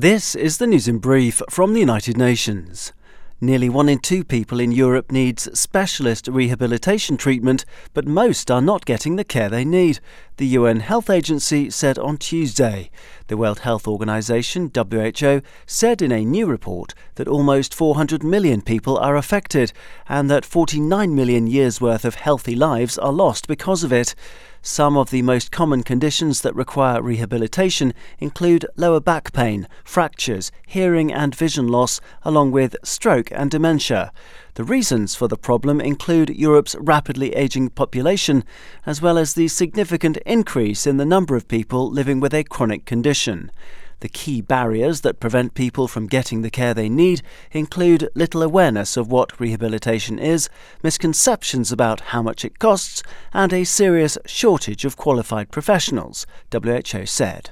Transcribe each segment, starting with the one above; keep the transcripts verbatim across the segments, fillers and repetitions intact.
This is the news in brief from the United Nations. Nearly one in two people in Europe needs specialist rehabilitation treatment, but most are not getting the care they need, the U N Health Agency said on Tuesday. The World Health Organization, W H O, said in a new report that almost four hundred million people are affected and that forty-nine million years' worth of healthy lives are lost because of it. Some of the most common conditions that require rehabilitation include lower back pain, fractures, hearing and vision loss, along with stroke and dementia. The reasons for the problem include Europe's rapidly aging population, as well as the significant increase in the number of people living with a chronic condition. The key barriers that prevent people from getting the care they need include little awareness of what rehabilitation is, misconceptions about how much it costs, and a serious shortage of qualified professionals, W H O said.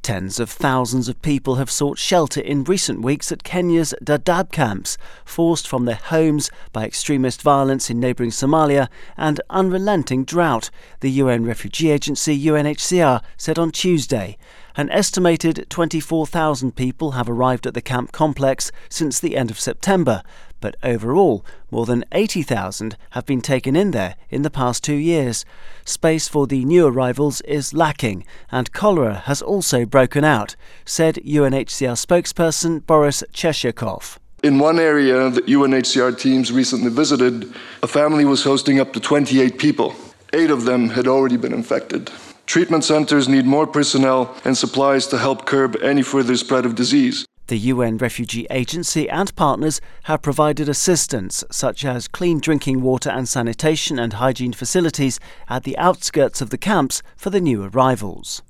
Tens of thousands of people have sought shelter in recent weeks at Kenya's Dadaab camps, forced from their homes by extremist violence in neighbouring Somalia and unrelenting drought, the U N Refugee Agency U N H C R said on Tuesday. An estimated twenty-four thousand people have arrived at the camp complex since the end of September, but overall, more than eighty thousand have been taken in there in the past two years. Space for the new arrivals is lacking, and cholera has also broken out, said U N H C R spokesperson Boris Cheshyakov. In one area that U N H C R teams recently visited, a family was hosting up to twenty-eight people. Eight of them had already been infected. Treatment centers need more personnel and supplies to help curb any further spread of disease. The U N Refugee Agency and partners have provided assistance, such as clean drinking water and sanitation and hygiene facilities at the outskirts of the camps for the new arrivals.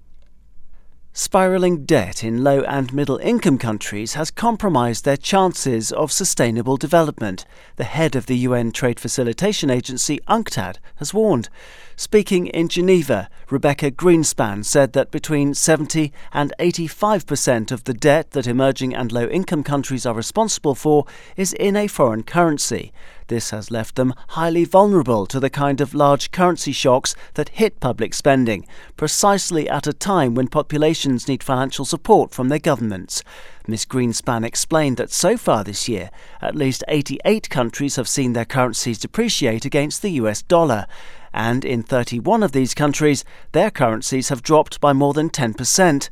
Spiralling debt in low- and middle-income countries has compromised their chances of sustainable development, the head of the U N Trade Facilitation Agency, UNCTAD, has warned. Speaking in Geneva, Rebecca Greenspan said that between seventy and eighty-five percent of the debt that emerging and low-income countries are responsible for is in a foreign currency. This has left them highly vulnerable to the kind of large currency shocks that hit public spending, precisely at a time when populations need financial support from their governments. Miz Greenspan explained that so far this year, at least eighty-eight countries have seen their currencies depreciate against the U S dollar, and in thirty-one of these countries, their currencies have dropped by more than ten percent.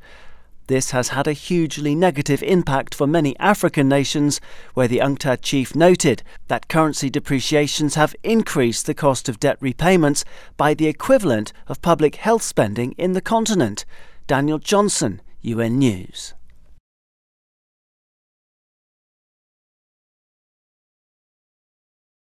This has had a hugely negative impact for many African nations, where the UNCTAD chief noted that currency depreciations have increased the cost of debt repayments by the equivalent of public health spending in the continent. Daniel Johnson, U N News.